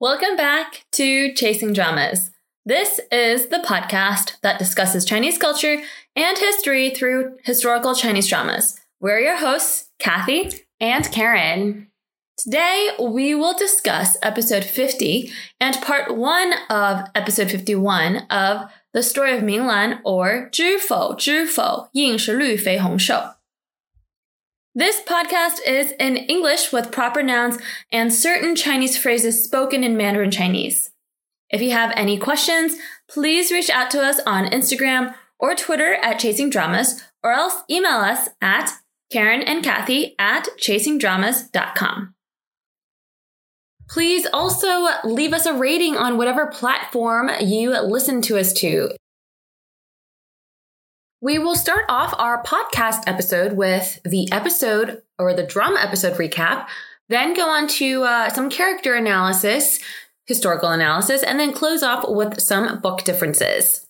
Welcome back to Chasing Dramas. This is the podcast that discusses Chinese culture and history through historical Chinese dramas. We're your hosts, Kathy and Karen. Today, we will discuss episode 50 and part 1 of episode 51 of The Story of Minglan, or 知否知否, 应是绿肥红瘦. This podcast is in English with proper nouns and certain Chinese phrases spoken in Mandarin Chinese. If you have any questions, please reach out to us on Instagram or Twitter at Chasing Dramas, or else email us at KarenandKathy@chasingdramas.com. Please also leave us a rating on whatever platform you listen to us to. We will start off our podcast episode with the episode or the drama episode recap, then go on to some character analysis, historical analysis, and then close off with some book differences.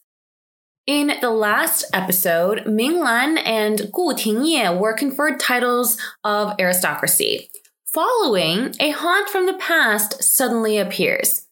In the last episode, Minglan and Gu Tingye were conferred titles of aristocracy. Following, a haunt from the past suddenly appears.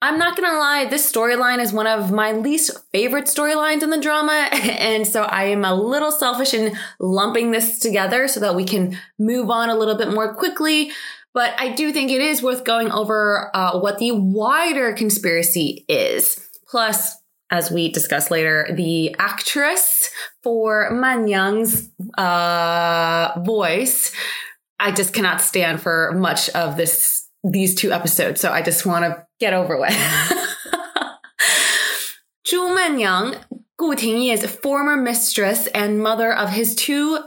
I'm not going to lie, this storyline is one of my least favorite storylines in the drama, and so I am a little selfish in lumping this together so that we can move on a little bit more quickly, but I do think it is worth going over what the wider conspiracy is. Plus, as we discuss later, the actress for Menyang's voice, I just cannot stand for much of these two episodes, so I just want to get over with. Zhu Menyang, Gu Tingye's former mistress and mother of his two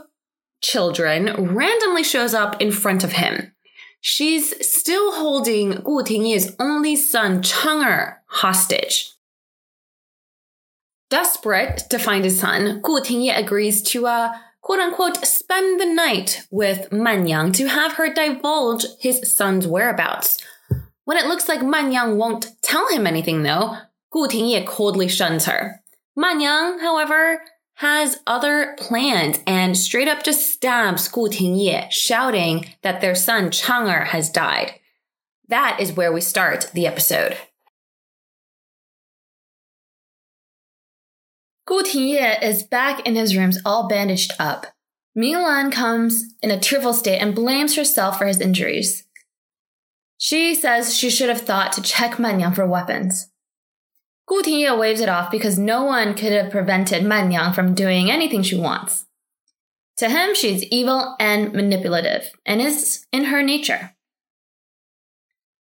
children, randomly shows up in front of him. She's still holding Gu Tingye's only son, Chang'er, hostage. Desperate to find his son, Gu Tingye agrees to quote-unquote spend the night with Menyang to have her divulge his son's whereabouts. When it looks like Menyang won't tell him anything, though, Gu Tingye coldly shuns her. Menyang, however, has other plans and straight up just stabs Gu Tingye, shouting that their son Chang'er has died. That is where we start the episode. Gu Tingye is back in his rooms, all bandaged up. Minglan comes in a tearful state and blames herself for his injuries. She says she should have thought to check Menyang for weapons. Gu Tingye waves it off because no one could have prevented Menyang from doing anything she wants. To him, she's evil and manipulative, and is in her nature.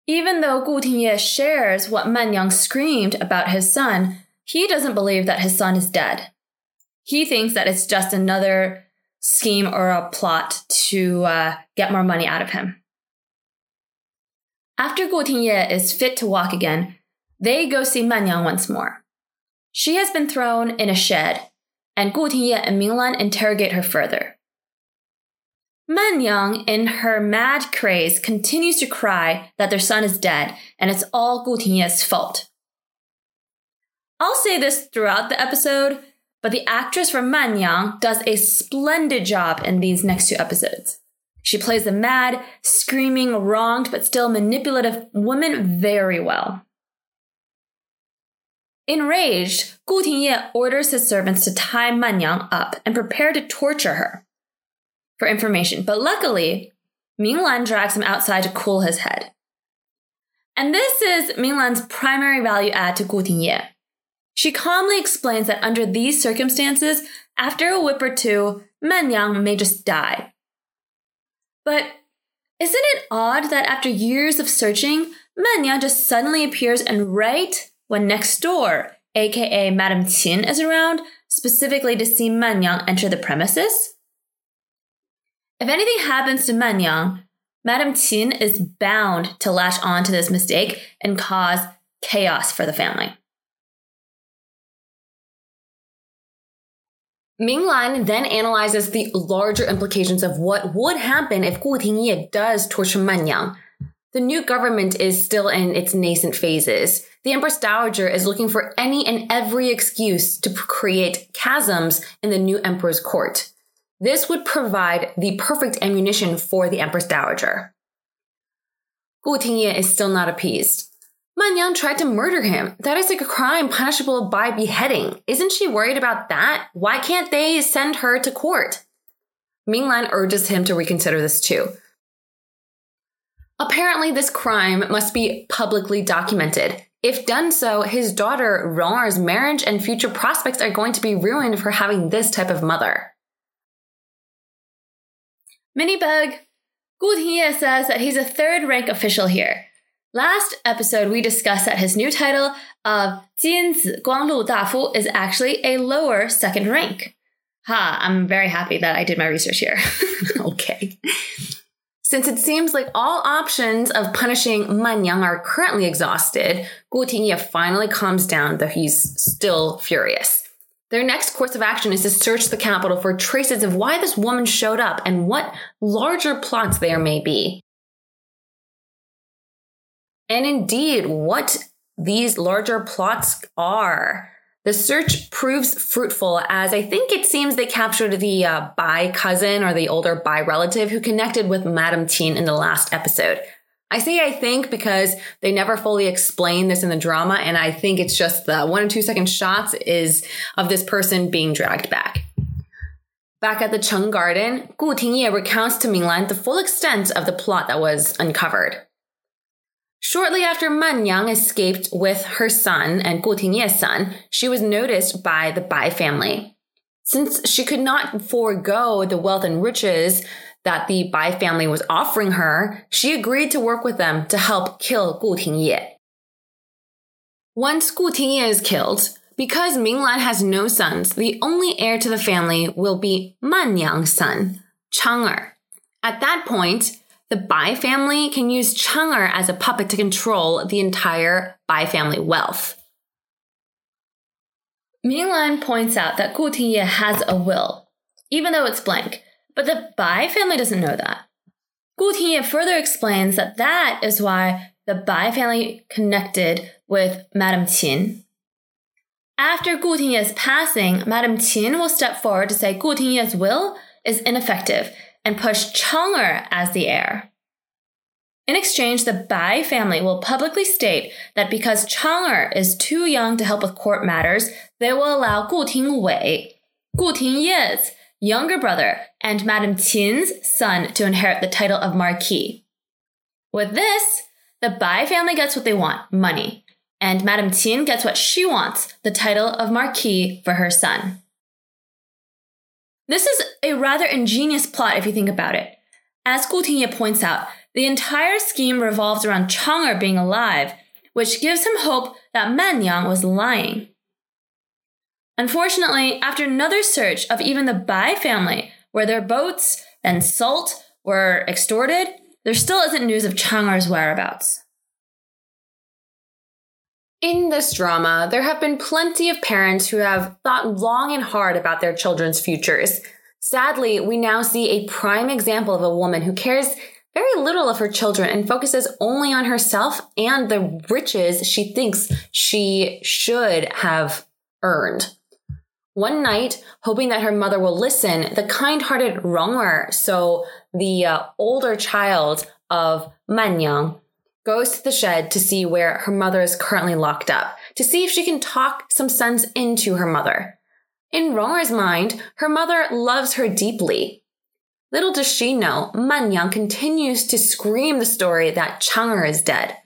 Even though Gu Tingye shares what Menyang screamed about his son, he doesn't believe that his son is dead. He thinks that it's just another scheme or a plot to get more money out of him. After Gu Tingye is fit to walk again, they go see Menyang once more. She has been thrown in a shed, and Gu Tingye and Minglan interrogate her further. Menyang, in her mad craze, continues to cry that their son is dead, and it's all Gu Tingye's fault. I'll say this throughout the episode, but the actress from Menyang does a splendid job in these next two episodes. She plays the mad, screaming, wronged, but still manipulative woman very well. Enraged, Gu Tingye orders his servants to tie Menyang up and prepare to torture her for information. But luckily, Minglan drags him outside to cool his head. And this is Minglan's primary value add to Gu Tingye. She calmly explains that under these circumstances, after a whip or two, Menyang may just die. But isn't it odd that after years of searching, Menyang just suddenly appears, and right when next door, aka Madame Qin, is around, specifically to see Menyang enter the premises? If anything happens to Menyang, Madame Qin is bound to latch on to this mistake and cause chaos for the family. Minglan then analyzes the larger implications of what would happen if Gu Tingye does torture Menyang. The new government is still in its nascent phases. The Empress Dowager is looking for any and every excuse to create chasms in the new emperor's court. This would provide the perfect ammunition for the Empress Dowager. Gu Tingye is still not appeased. Menyang tried to murder him. That is like a crime punishable by beheading. Isn't she worried about that? Why can't they send her to court? Minglan urges him to reconsider this too. Apparently, this crime must be publicly documented. If done so, his daughter Rong'er's marriage and future prospects are going to be ruined for having this type of mother. Minibug. Gu Tingye says that he's a third-rank official here. Last episode, we discussed that his new title of Jinzi Guanglu Dafu is actually a lower second rank. I'm very happy that I did my research here. Okay. Since it seems like all options of punishing Menyang are currently exhausted, Gu Tingye finally calms down, though he's still furious. Their next course of action is to search the capital for traces of why this woman showed up and what larger plots there may be. And indeed, what these larger plots are. The search proves fruitful, as I think it seems they captured the Bai cousin or the older Bai relative who connected with Madame Qin in the last episode. I say I think because they never fully explain this in the drama, and I think it's just the 1 and 2 second shots is of this person being dragged back. Back at the Cheng Garden, Gu Tingye recounts to Minglan the full extent of the plot that was uncovered. Shortly after Menyang escaped with her son and Gu Tingye's son, she was noticed by the Bai family. Since she could not forego the wealth and riches that the Bai family was offering her, she agreed to work with them to help kill Gu Tingye. Once Gu Tingye is killed, because Minglan has no sons, the only heir to the family will be Menyang's son, Chang'er. At that point, the Bai family can use Chang'er as a puppet to control the entire Bai family wealth. Minglan points out that Gu Tingye has a will, even though it's blank, but the Bai family doesn't know that. Gu Tingye further explains that that is why the Bai family connected with Madame Qin. After Gu Tingye's passing, Madame Qin will step forward to say Gu Tingye's will is ineffective and push Chang'er as the heir. In exchange, the Bai family will publicly state that because Chang'er is too young to help with court matters, they will allow Gu Tingwei, Gu Tingye's younger brother, and Madame Qin's son to inherit the title of Marquis. With this, the Bai family gets what they want, money, and Madame Qin gets what she wants, the title of Marquis for her son. This is a rather ingenious plot if you think about it. As Gu Tingye points out, the entire scheme revolves around Chang'er being alive, which gives him hope that Menyang was lying. Unfortunately, after another search of even the Bai family, where their boats and salt were extorted, there still isn't news of Chang'er's whereabouts. In this drama, there have been plenty of parents who have thought long and hard about their children's futures. Sadly, we now see a prime example of a woman who cares very little of her children and focuses only on herself and the riches she thinks she should have earned. One night, hoping that her mother will listen, the kind-hearted Rong'er, so the older child of Menyang, goes to the shed to see where her mother is currently locked up, to see if she can talk some sense into her mother. In Rong'er's mind, her mother loves her deeply. Little does she know, Menyang continues to scream the story that Chang'er is dead.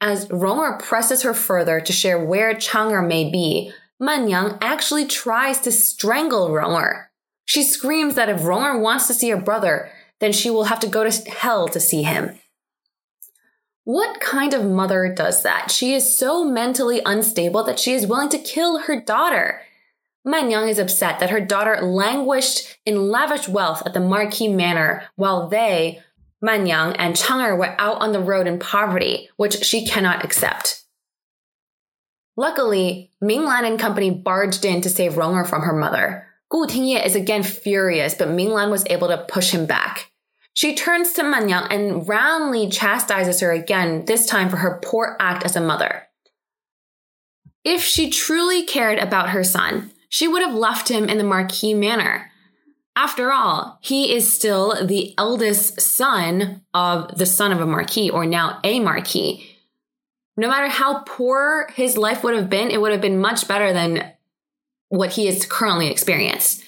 As Rong'er presses her further to share where Chang'er may be, Menyang actually tries to strangle Rong'er. She screams that if Rong'er wants to see her brother, then she will have to go to hell to see him. What kind of mother does that? She is so mentally unstable that she is willing to kill her daughter. Menyang is upset that her daughter languished in lavish wealth at the Marquis Manor while they, Menyang and Chang'er, were out on the road in poverty, which she cannot accept. Luckily, Minglan and company barged in to save Rong'er from her mother. Gu Tingye is again furious, but Minglan was able to push him back. She turns to Menyang and roundly chastises her again, this time for her poor act as a mother. If she truly cared about her son, she would have left him in the Marquis Manor. After all, he is still the eldest son of the son of a marquis, or now a marquis. No matter how poor his life would have been, it would have been much better than what he is currently experienced.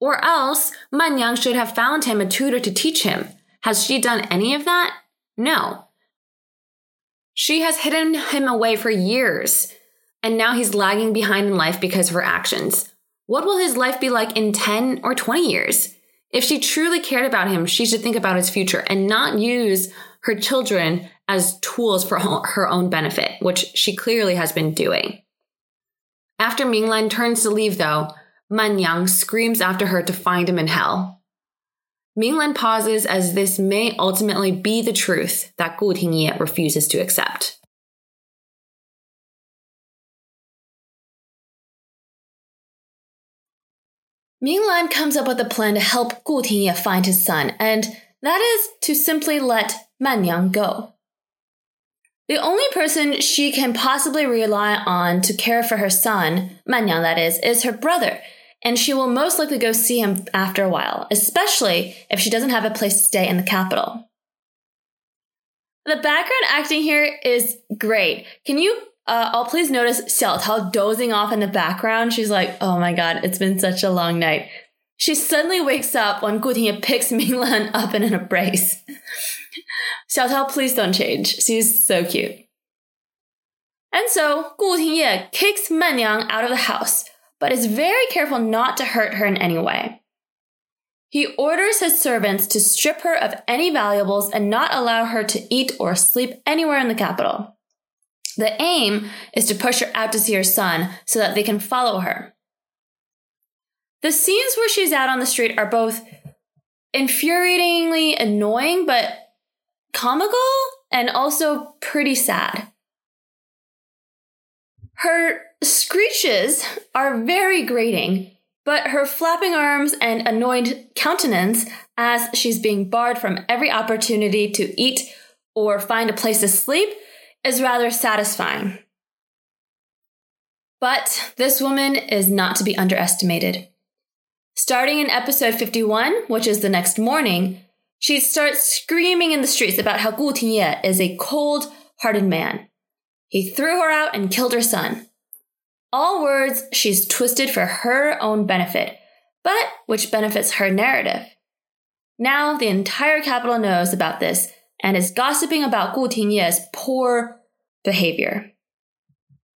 Or else, Menyang should have found him a tutor to teach him. Has she done any of that? No. She has hidden him away for years, and now he's lagging behind in life because of her actions. What will his life be like in 10 or 20 years? If she truly cared about him, she should think about his future and not use her children as tools for her own benefit, which she clearly has been doing. After Minglan turns to leave, though, Menyang screams after her to find him in hell. Minglan pauses, as this may ultimately be the truth that Gu Tingye refuses to accept. Minglan comes up with a plan to help Gu Tingye find his son, and that is to simply let Menyang go. The only person she can possibly rely on to care for her son, Menyang that is her brother, and she will most likely go see him after a while, especially if she doesn't have a place to stay in the capital. The background acting here is great. Can you all please notice Xiao Tao dozing off in the background? She's like, oh my god, it's been such a long night. She suddenly wakes up when Gu Tingye picks Minglan up in an embrace. Xiao Tao, please don't change. She's so cute. And so Gu Tingye kicks Menyang out of the house, but is very careful not to hurt her in any way. He orders his servants to strip her of any valuables and not allow her to eat or sleep anywhere in the capital. The aim is to push her out to see her son so that they can follow her. The scenes where she's out on the street are both infuriatingly annoying, but comical and also pretty sad. Her screeches are very grating, but her flapping arms and annoyed countenance as she's being barred from every opportunity to eat or find a place to sleep is rather satisfying. But this woman is not to be underestimated. Starting in episode 51, which is the next morning, she starts screaming in the streets about how Gu Tingye is a cold-hearted man. He threw her out and killed her son. All words she's twisted for her own benefit, but which benefits her narrative. Now the entire capital knows about this and is gossiping about Gu Tingye's poor behavior.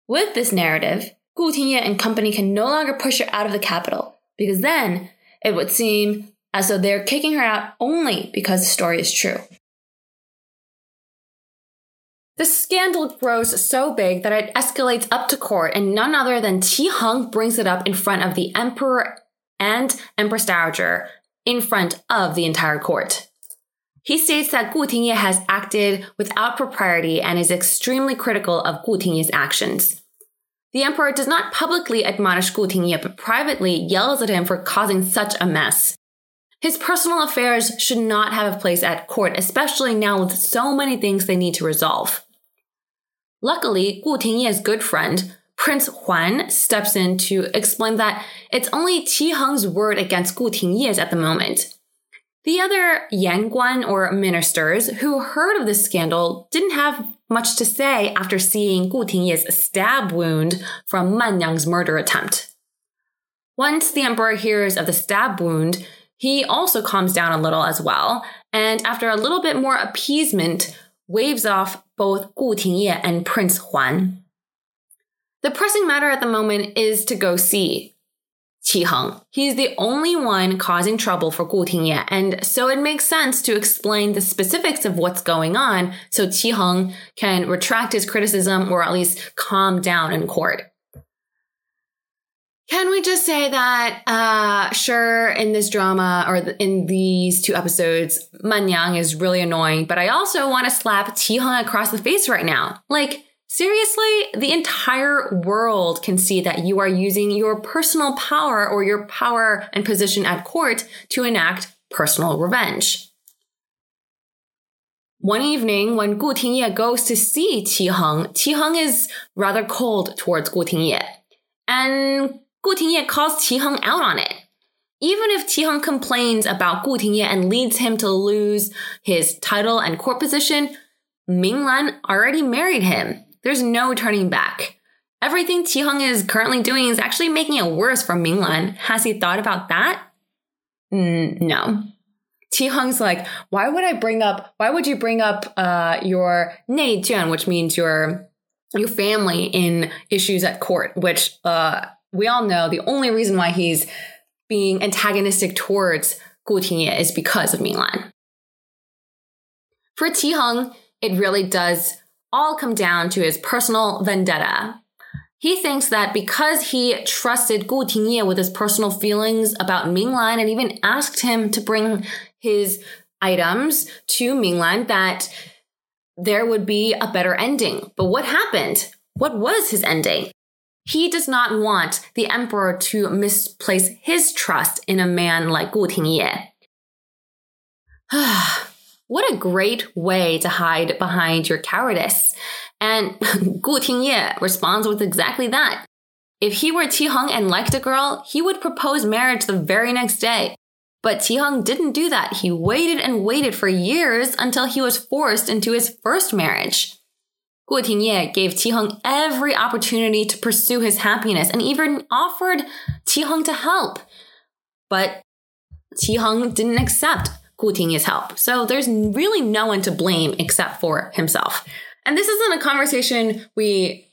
With this narrative, Gu Tingye and company can no longer push her out of the capital, because then it would seem as though they're kicking her out only because the story is true. The scandal grows so big that it escalates up to court, and none other than Qi Hong brings it up in front of the emperor and Empress Dowager, in front of the entire court. He states that Gu Tingye has acted without propriety and is extremely critical of Gu Tingye's actions. The emperor does not publicly admonish Gu Tingye, but privately yells at him for causing such a mess. His personal affairs should not have a place at court, especially now with so many things they need to resolve. Luckily, Gu Tingye's good friend, Prince Huan, steps in to explain that it's only Qi Hong's word against Gu Tingye's at the moment. The other Yanguan, or ministers, who heard of this scandal didn't have much to say after seeing Gu Tingye's stab wound from Menyang's murder attempt. Once the emperor hears of the stab wound, he also calms down a little as well, and after a little bit more appeasement, waves off both Gu Tingye and Prince Huan. The pressing matter at the moment is to go see Qi Hong. He's the only one causing trouble for Gu Tingye, and so it makes sense to explain the specifics of what's going on so Qi Hong can retract his criticism or at least calm down in court. Can we just say that, sure, in this drama or in these two episodes, Menyang is really annoying, but I also want to slap Qi Hong across the face right now. Like, seriously, the entire world can see that you are using your personal power or your power and position at court to enact personal revenge. One evening, when Gu Tingye goes to see Qi Hong is rather cold towards Gu Tingye. And Gu Tingye calls Qi Hong out on it. Even if Qi Hong complains about Gu Tingye and leads him to lose his title and court position, Minglan already married him. There's no turning back. Everything Qi Hong is currently doing is actually making it worse for Minglan. Has he thought about that? No. Qi Hong's like, why would you bring up your 内眷, which means your family, in issues at court, which we all know the only reason why he's being antagonistic towards Gu Tingye is because of Minglan. For Qi Hong, it really does all come down to his personal vendetta. He thinks that because he trusted Gu Tingye with his personal feelings about Minglan and even asked him to bring his items to Minglan, that there would be a better ending. But what happened? What was his ending? He does not want the emperor to misplace his trust in a man like Gu Tingye. What a great way to hide behind your cowardice. And Gu Tingye responds with exactly that. If he were Qi Hong and liked a girl, he would propose marriage the very next day. But Qi Hong didn't do that. He waited and waited for years until he was forced into his first marriage. Gu Tingye gave Qi Hong every opportunity to pursue his happiness and even offered Qi Hong to help. But Qi Hong didn't accept Gu Tingye's help. So there's really no one to blame except for himself. And this isn't a conversation we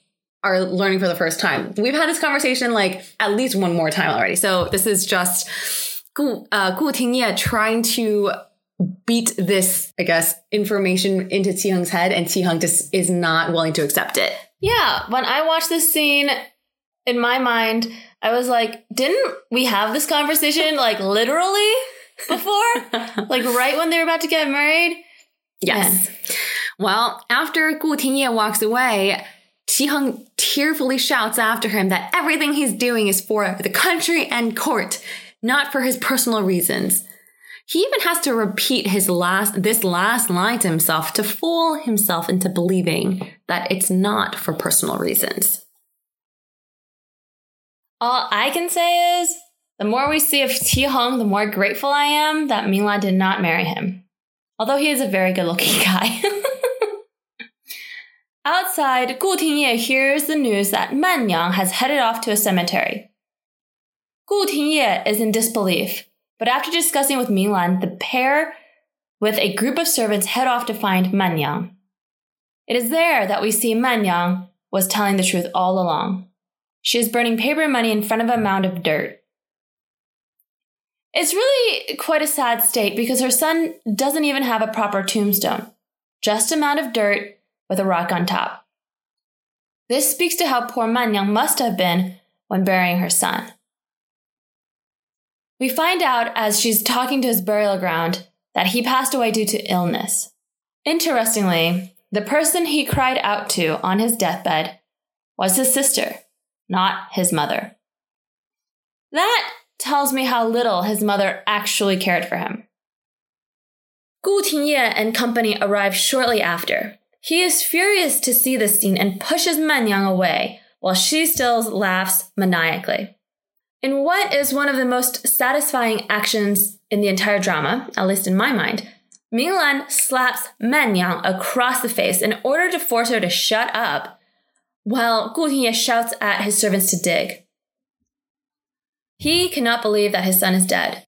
are learning for the first time. We've had this conversation like at least one more time already. So this is just Gu Tingye trying to beat this, I guess, information into Qi Hong's head, and Qi Hong just is not willing to accept it. Yeah, when I watched this scene, in my mind, I was like, didn't we have this conversation like literally before? Like right when they were about to get married? Yes. Yeah. Well, after Gu Tingye walks away, Qi Hong tearfully shouts after him that everything he's doing is for the country and court, not for his personal reasons. He even has to repeat this last line to himself to fool himself into believing that it's not for personal reasons. All I can say is, the more we see of Qi Hong, the more grateful I am that Minglan did not marry him. Although he is a very good-looking guy. Outside, Gu Tingye hears the news that Menyang has headed off to a cemetery. Gu Tingye is in disbelief, but after discussing with Minglan, the pair with a group of servants head off to find Menyang. It is there that we see Menyang was telling the truth all along. She is burning paper money in front of a mound of dirt. It's really quite a sad state because her son doesn't even have a proper tombstone, just a mound of dirt with a rock on top. This speaks to how poor Menyang must have been when burying her son. We find out as she's talking to his burial ground that he passed away due to illness. Interestingly, the person he cried out to on his deathbed was his sister, not his mother. That tells me how little his mother actually cared for him. Gu Tingye and company arrive shortly after. He is furious to see this scene and pushes Menyang away while she still laughs maniacally. In what is one of the most satisfying actions in the entire drama, at least in my mind, Minglan slaps Menyang across the face in order to force her to shut up, while Gu Tingye shouts at his servants to dig. He cannot believe that his son is dead,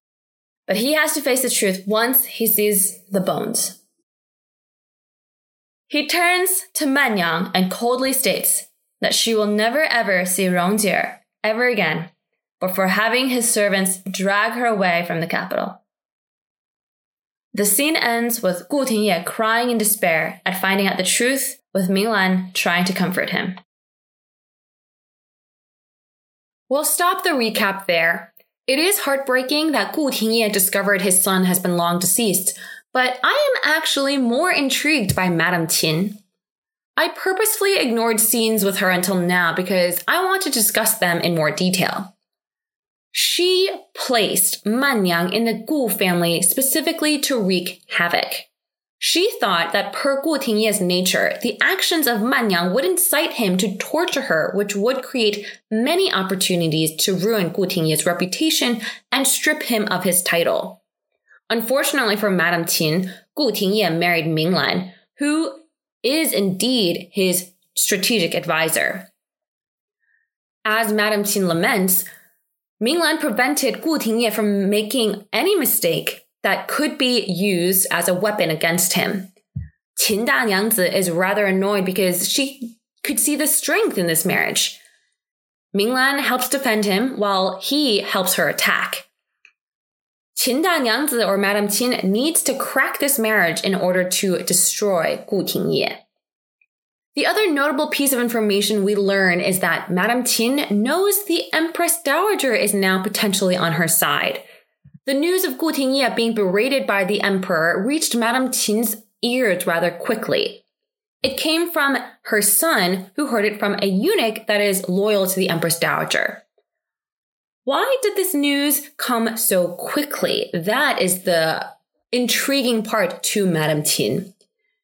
but he has to face the truth once he sees the bones. He turns to Menyang and coldly states that she will never ever see Rong'er ever again, but for having his servants drag her away from the capital. The scene ends with Gu Tingye crying in despair at finding out the truth, with Minglan trying to comfort him. We'll stop the recap there. It is heartbreaking that Gu Tingye discovered his son has been long deceased, but I am actually more intrigued by Madame Qin. I purposefully ignored scenes with her until now because I want to discuss them in more detail. She placed Menyang in the Gu family specifically to wreak havoc. She thought that per Gu Tingye's nature, the actions of Manyang would incite him to torture her, which would create many opportunities to ruin Gu Tingye's reputation and strip him of his title. Unfortunately for Madame Qin, Gu Tingye married Minglan, who is indeed his strategic advisor. As Madame Qin laments, Minglan prevented Gu Tingye from making any mistake that could be used as a weapon against him. Qin Dan Yangzi is rather annoyed because she could see the strength in this marriage. Minglan helps defend him while he helps her attack. Qin Dan Yangzi, or Madame Qin, needs to crack this marriage in order to destroy Gu Tingye. The other notable piece of information we learn is that Madame Qin knows the Empress Dowager is now potentially on her side. The news of Gu Tingye being berated by the emperor reached Madame Qin's ears rather quickly. It came from her son, who heard it from a eunuch that is loyal to the Empress Dowager. Why did this news come so quickly? That is the intriguing part to Madame Qin.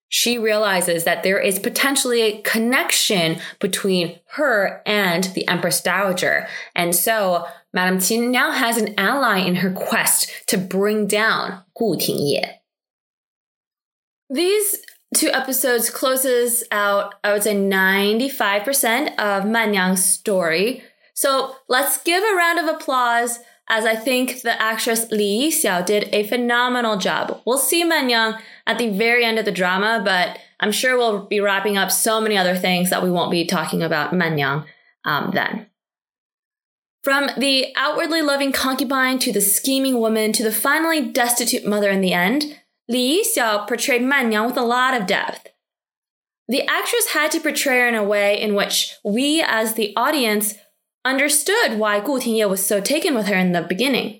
She realizes that there is potentially a connection between her and the Empress Dowager, and so Madame Qin now has an ally in her quest to bring down Gu Tingye. These two episodes closes out, I would say, 95% of Manyang's story. So let's give a round of applause, as I think the actress Li Yixiao did a phenomenal job. We'll see Menyang at the very end of the drama, but I'm sure we'll be wrapping up so many other things that we won't be talking about Menyang then. From the outwardly loving concubine to the scheming woman to the finally destitute mother in the end, Li Yixiao portrayed Menyang with a lot of depth. The actress had to portray her in a way in which we as the audience understood why Gu Tingye was so taken with her in the beginning.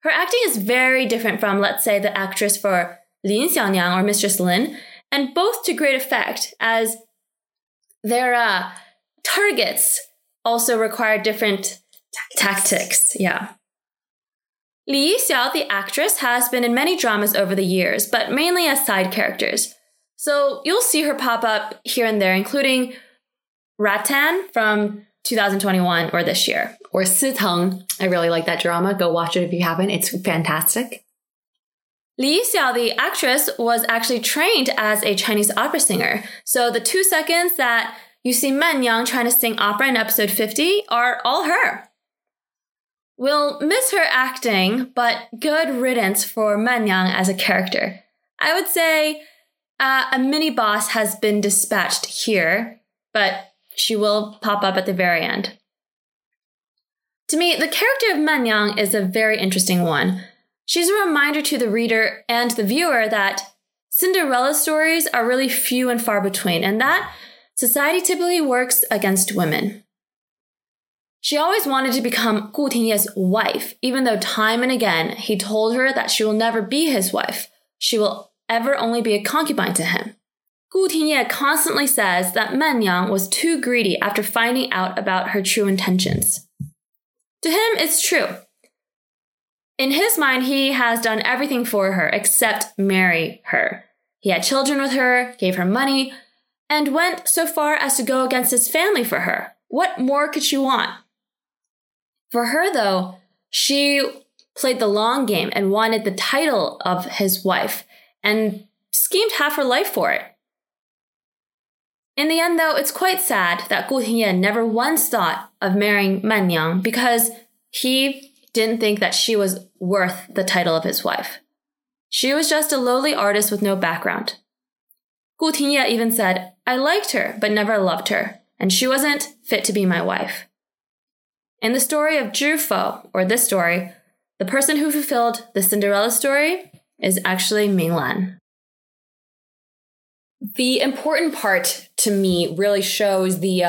Her acting is very different from, let's say, the actress for Lin Xiangyang or Mistress Lin, and both to great effect, as their targets also require different tactics. Yeah. Li Yixiao, the actress, has been in many dramas over the years, but mainly as side characters. So you'll see her pop up here and there, including Rattan from 2021 or this year, or Si Teng. I really like that drama. Go watch it if you haven't. It's fantastic. Li Yixiao, the actress, was actually trained as a Chinese opera singer. So the 2 seconds that you see Menyang trying to sing opera in episode 50 are all her. We'll miss her acting, but good riddance for Menyang as a character. I would say a mini boss has been dispatched here, but she will pop up at the very end. To me, the character of Menyang is a very interesting one. She's a reminder to the reader and the viewer that Cinderella stories are really few and far between, and that society typically works against women. She always wanted to become Gu Tingye's wife, even though time and again he told her that she will never be his wife. She will ever only be a concubine to him. Gu Tingye constantly says that Menyang was too greedy after finding out about her true intentions. To him, it's true. In his mind, he has done everything for her except marry her. He had children with her, gave her money, and went so far as to go against his family for her. What more could she want? For her, though, she played the long game and wanted the title of his wife and schemed half her life for it. In the end, though, it's quite sad that Gu Tingye never once thought of marrying Menyang because he didn't think that she was worth the title of his wife. She was just a lowly artist with no background. Gu Tingye even said, "I liked her, but never loved her, and she wasn't fit to be my wife." In the story of Zhu, or this story, the person who fulfilled the Cinderella story is actually Minglan. The important part to me really shows the,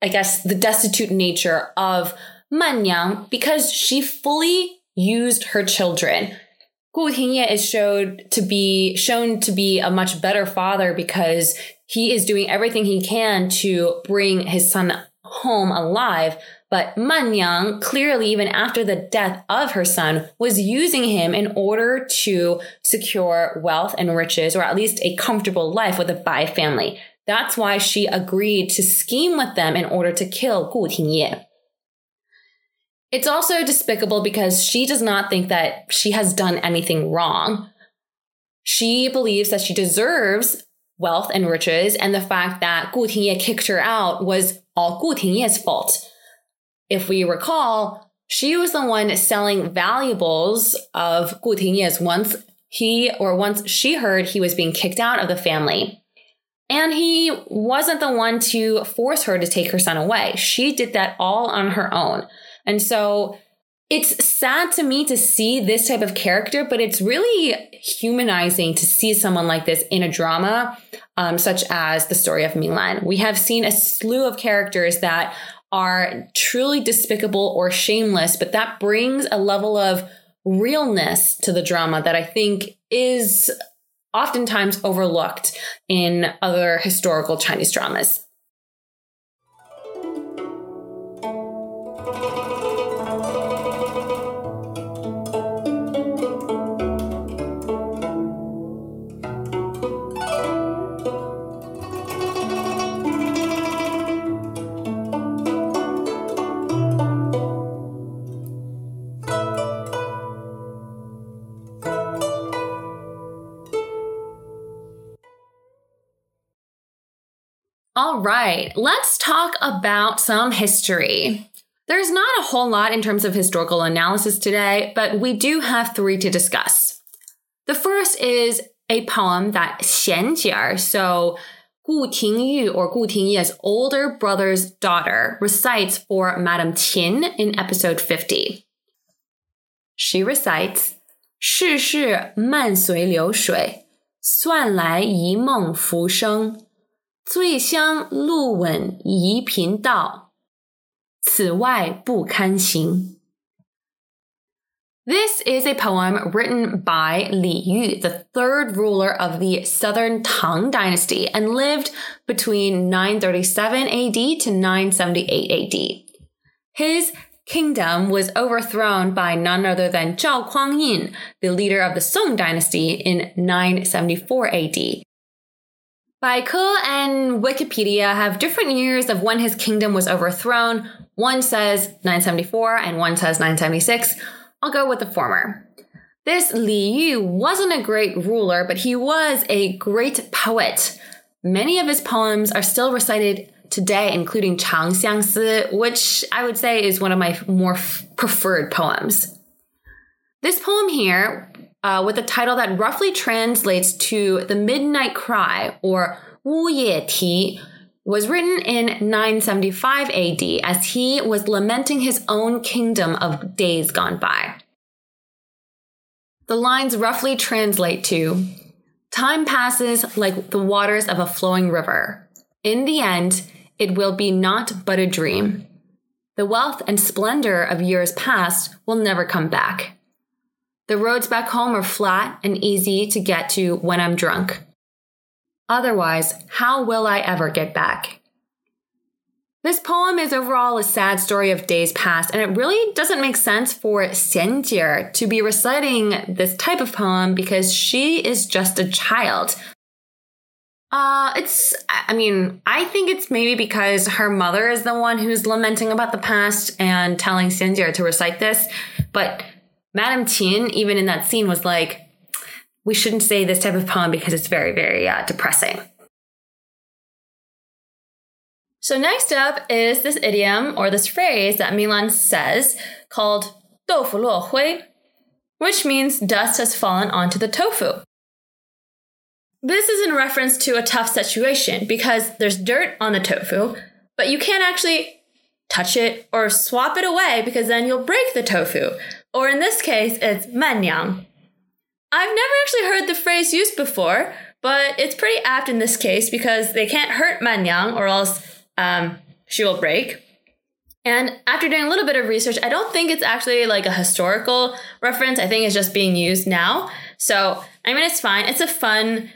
the destitute nature of Menyang because she fully used her children. Gu Tingye is shown to be a much better father because he is doing everything he can to bring his son home alive, But Menyang, clearly even after the death of her son, was using him in order to secure wealth and riches, or at least a comfortable life with the Bai family. That's why she agreed to scheme with them in order to kill Gu Tingye. It's also despicable because she does not think that she has done anything wrong. She believes that she deserves wealth and riches, and the fact that Gu Tingye kicked her out was all Gu Tingye's fault. If we recall, she was the one selling valuables of Gu Tingye's once she heard he was being kicked out of the family. And he wasn't the one to force her to take her son away. She did that all on her own. And so it's sad to me to see this type of character, but it's really humanizing to see someone like this in a drama such as The Story of Minglan. We have seen a slew of characters that are truly despicable or shameless, but that brings a level of realness to the drama that I think is oftentimes overlooked in other historical Chinese dramas. All right, let's talk about some history. There's not a whole lot in terms of historical analysis today, but we do have three to discuss. The first is a poem that Xianjie, so Gu Tingyu or Gu Tingye's older brother's daughter, recites for Madame Qin in episode 50. She recites, 世事漫随流水, 算来一梦浮生. 醉香露吻宜频道, 此外不堪行. This is a poem written by Li Yu, the third ruler of the Southern Tang Dynasty, and lived between 937 AD to 978 AD. His kingdom was overthrown by none other than Zhao Kuangyin, the leader of the Song Dynasty, in 974 AD. Baiku and Wikipedia have different years of when his kingdom was overthrown. One says 974 and one says 976. I'll go with the former. This Li Yu wasn't a great ruler, but he was a great poet. Many of his poems are still recited today, including Chang Xiang Si, which I would say is one of my more preferred poems. This poem here, with a title that roughly translates to The Midnight Cry, or Wu Ye Ti, was written in 975 AD as he was lamenting his own kingdom of days gone by. The lines roughly translate to, time passes like the waters of a flowing river. In the end, it will be naught but a dream. The wealth and splendor of years past will never come back. The roads back home are flat and easy to get to when I'm drunk. Otherwise, how will I ever get back? This poem is overall a sad story of days past, and it really doesn't make sense for Xianjie to be reciting this type of poem because she is just a child. I think it's maybe because her mother is the one who's lamenting about the past and telling Xianjie to recite this, but Madame Qin, even in that scene, was like, we shouldn't say this type of poem because it's very, very depressing. So next up is this idiom or this phrase that Minglan says called 豆腐落灰, which means dust has fallen onto the tofu. This is in reference to a tough situation because there's dirt on the tofu, but you can't actually touch it or swap it away because then you'll break the tofu. Or in this case, it's Menyang. I've never actually heard the phrase used before, but it's pretty apt in this case because they can't hurt Menyang or else she will break. And after doing a little bit of research, I don't think it's actually like a historical reference. I think it's just being used now. So, it's fine. It's a fun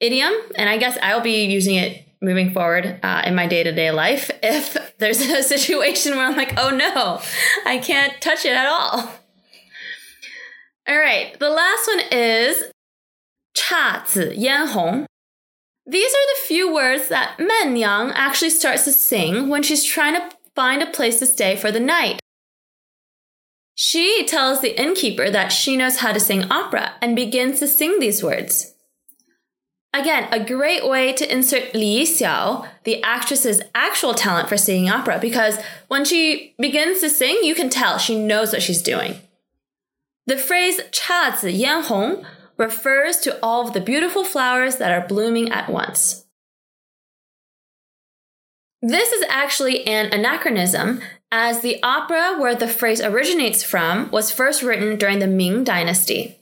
idiom, and I guess I'll be using it moving forward in my day-to-day life if there's a situation where I'm like, oh no, I can't touch it at all. All right, the last one is 姹紫嫣红. These are the few words that Menyang actually starts to sing when she's trying to find a place to stay for the night. She tells the innkeeper that she knows how to sing opera and begins to sing these words. Again, a great way to insert Li Yixiao, the actress's actual talent for singing opera, because when she begins to sing, you can tell she knows what she's doing. The phrase 姹紫嫣红 refers to all of the beautiful flowers that are blooming at once. This is actually an anachronism, as the opera where the phrase originates from was first written during the Ming Dynasty.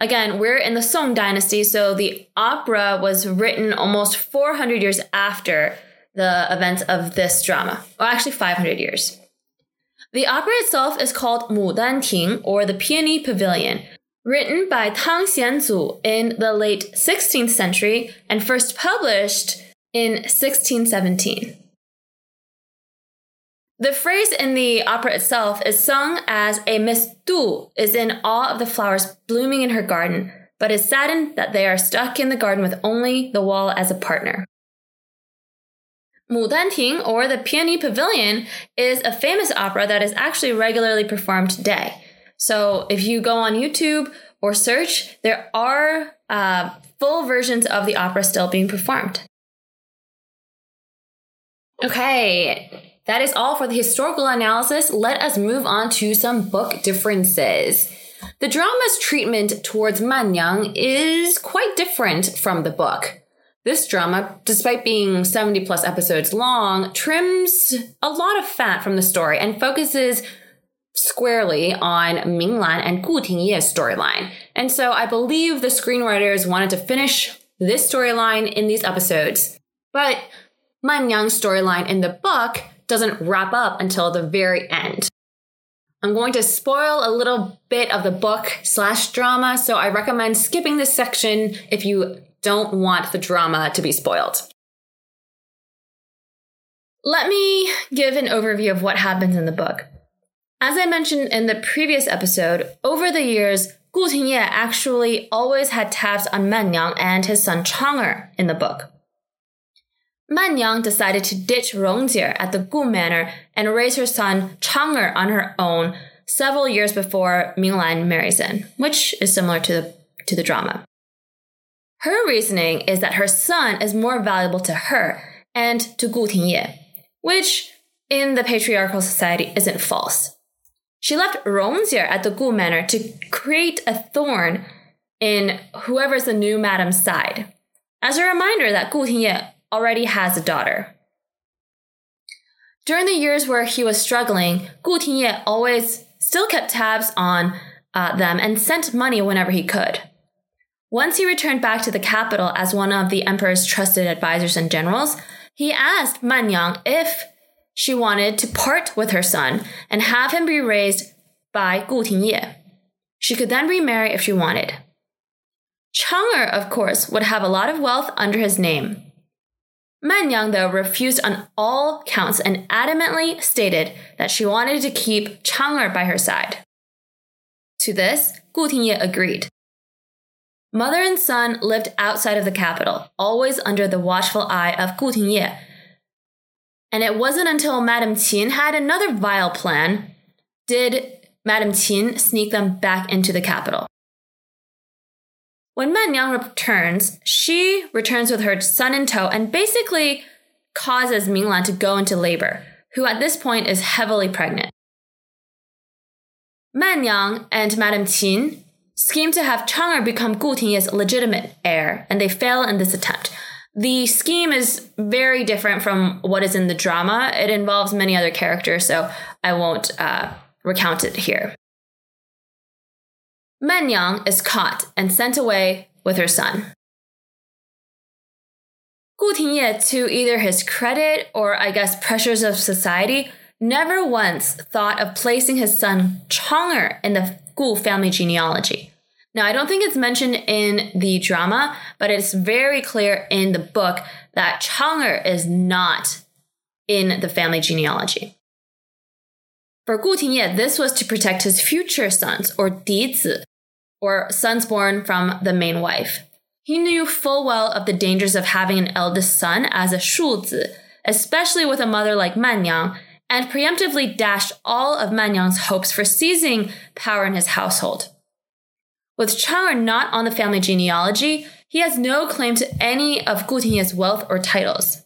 Again, we're in the Song Dynasty, so the opera was written almost 400 years after the events of this drama, or actually 500 years. The opera itself is called Mu Dan Ting, or the Peony Pavilion, written by Tang Xianzu in the late 16th century and first published in 1617. The phrase in the opera itself is sung as a Miss Du is in awe of the flowers blooming in her garden, but is saddened that they are stuck in the garden with only the wall as a partner. Mu Dan Ting, or the Peony Pavilion, is a famous opera that is actually regularly performed today. So if you go on YouTube or search, there are full versions of the opera still being performed. Okay. That is all for the historical analysis. Let us move on to some book differences. The drama's treatment towards Menyang is quite different from the book. This drama, despite being 70 plus episodes long, trims a lot of fat from the story and focuses squarely on Minglan and Gu Tingye's storyline. And so I believe the screenwriters wanted to finish this storyline in these episodes. But Menyang's storyline in the book doesn't wrap up until the very end. I'm going to spoil a little bit of the book/drama, so I recommend skipping this section if you don't want the drama to be spoiled. Let me give an overview of what happens in the book. As I mentioned in the previous episode, over the years, Gu Tingye actually always had tabs on Menyang and his son Chang'er in the book. Menyang decided to ditch Rong'er at the Gu Manor and raise her son Chang'er on her own several years before Minglan marries in, which is similar to the drama. Her reasoning is that her son is more valuable to her and to Gu Tingye, which in the patriarchal society isn't false. She left Rong'er at the Gu Manor to create a thorn in whoever's the new madam's side, as a reminder that Gu Tingye already has a daughter. During the years where he was struggling, Gu Tingye always still kept tabs on them and sent money whenever he could. Once he returned back to the capital as one of the emperor's trusted advisors and generals, he asked Menyang if she wanted to part with her son and have him be raised by Gu Tingye. She could then remarry if she wanted. Chang'er, of course, would have a lot of wealth under his name. Menyang, though, refused on all counts and adamantly stated that she wanted to keep Chang'er by her side. To this, Gu Tingye agreed. Mother and son lived outside of the capital, always under the watchful eye of Gu Tingye. And it wasn't until Madame Qin had another vile plan did Madame Qin sneak them back into the capital. When Menyang returns, she returns with her son in tow and basically causes Minglan to go into labor, who at this point is heavily pregnant. Menyang and Madame Qin scheme to have Chang'er become Gu Tingye's legitimate heir, and they fail in this attempt. The scheme is very different from what is in the drama. It involves many other characters, so I won't recount it here. Menyang is caught and sent away with her son. Gu Tingye, to either his credit or, I guess, pressures of society, never once thought of placing his son Chang'er in the Gu family genealogy. Now, I don't think it's mentioned in the drama, but it's very clear in the book that Chang'er is not in the family genealogy. For Gu Tingye, this was to protect his future sons, or dizi, or sons born from the main wife. He knew full well of the dangers of having an eldest son as a shuzi, especially with a mother like Menyang, and preemptively dashed all of Menyang's hopes for seizing power in his household. With Chang'er not on the family genealogy, he has no claim to any of Gu Tingye's wealth or titles.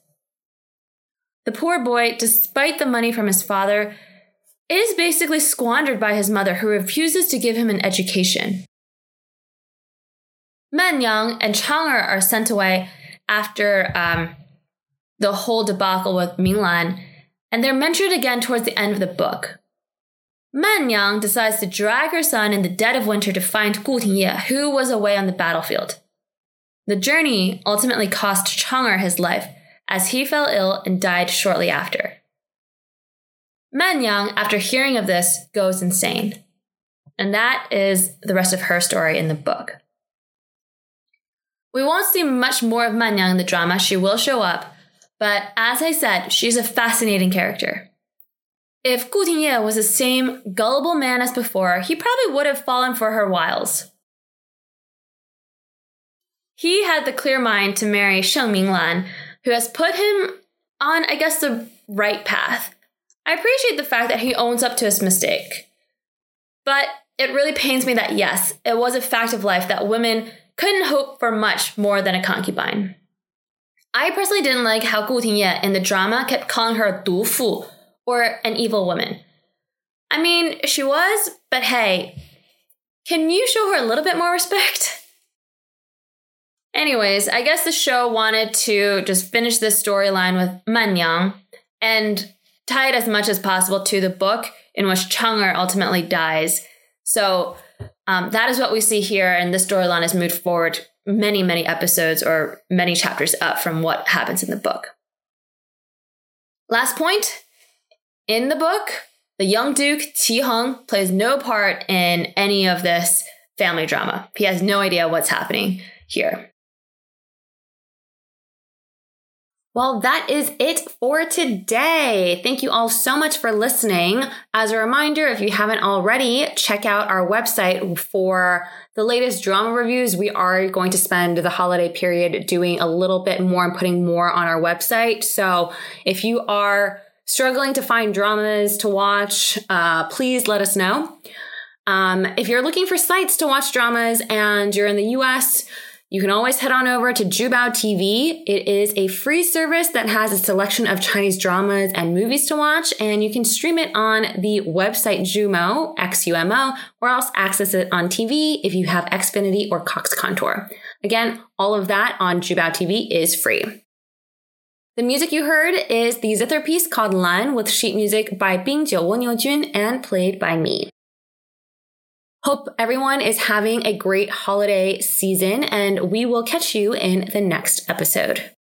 The poor boy, despite the money from his father, is basically squandered by his mother, who refuses to give him an education. Menyang and Chang'er are sent away after the whole debacle with Minglan, and they're mentioned again towards the end of the book. Menyang decides to drag her son in the dead of winter to find Gu Tingye, who was away on the battlefield. The journey ultimately cost Chang'er his life, as he fell ill and died shortly after. Menyang, after hearing of this, goes insane. And that is the rest of her story in the book. We won't see much more of Menyang in the drama. She will show up. But as I said, she's a fascinating character. If Gu Tingye was the same gullible man as before, he probably would have fallen for her wiles. He had the clear mind to marry Sheng Minglan, who has put him on, I guess, the right path. I appreciate the fact that he owns up to his mistake. But it really pains me that, yes, it was a fact of life that women couldn't hope for much more than a concubine. I personally didn't like how Gu Tingye in the drama kept calling her Du Fu, or an evil woman. I mean, she was, but hey, can you show her a little bit more respect? Anyways, I guess the show wanted to just finish this storyline with Menyang and tie it as much as possible to the book in which Chang'er ultimately dies. So that is what we see here, and this storyline is moved forward many, many episodes or many chapters up from what happens in the book. Last point, in the book, the young Duke, Qi Hong, plays no part in any of this family drama. He has no idea what's happening here. Well, that is it for today. Thank you all so much for listening. As a reminder, if you haven't already, check out our website for the latest drama reviews. We are going to spend the holiday period doing a little bit more and putting more on our website. So if you are struggling to find dramas to watch, please let us know. If you're looking for sites to watch dramas and you're in the US, you can always head on over to Jubao TV. It is a free service that has a selection of Chinese dramas and movies to watch, and you can stream it on the website Xumo, X-U-M-O, or else access it on TV if you have Xfinity or Cox Contour. Again, all of that on Jubao TV is free. The music you heard is the zither piece called Lan, with sheet music by Bing Jiu Won You Jun and played by me. Hope everyone is having a great holiday season, and we will catch you in the next episode.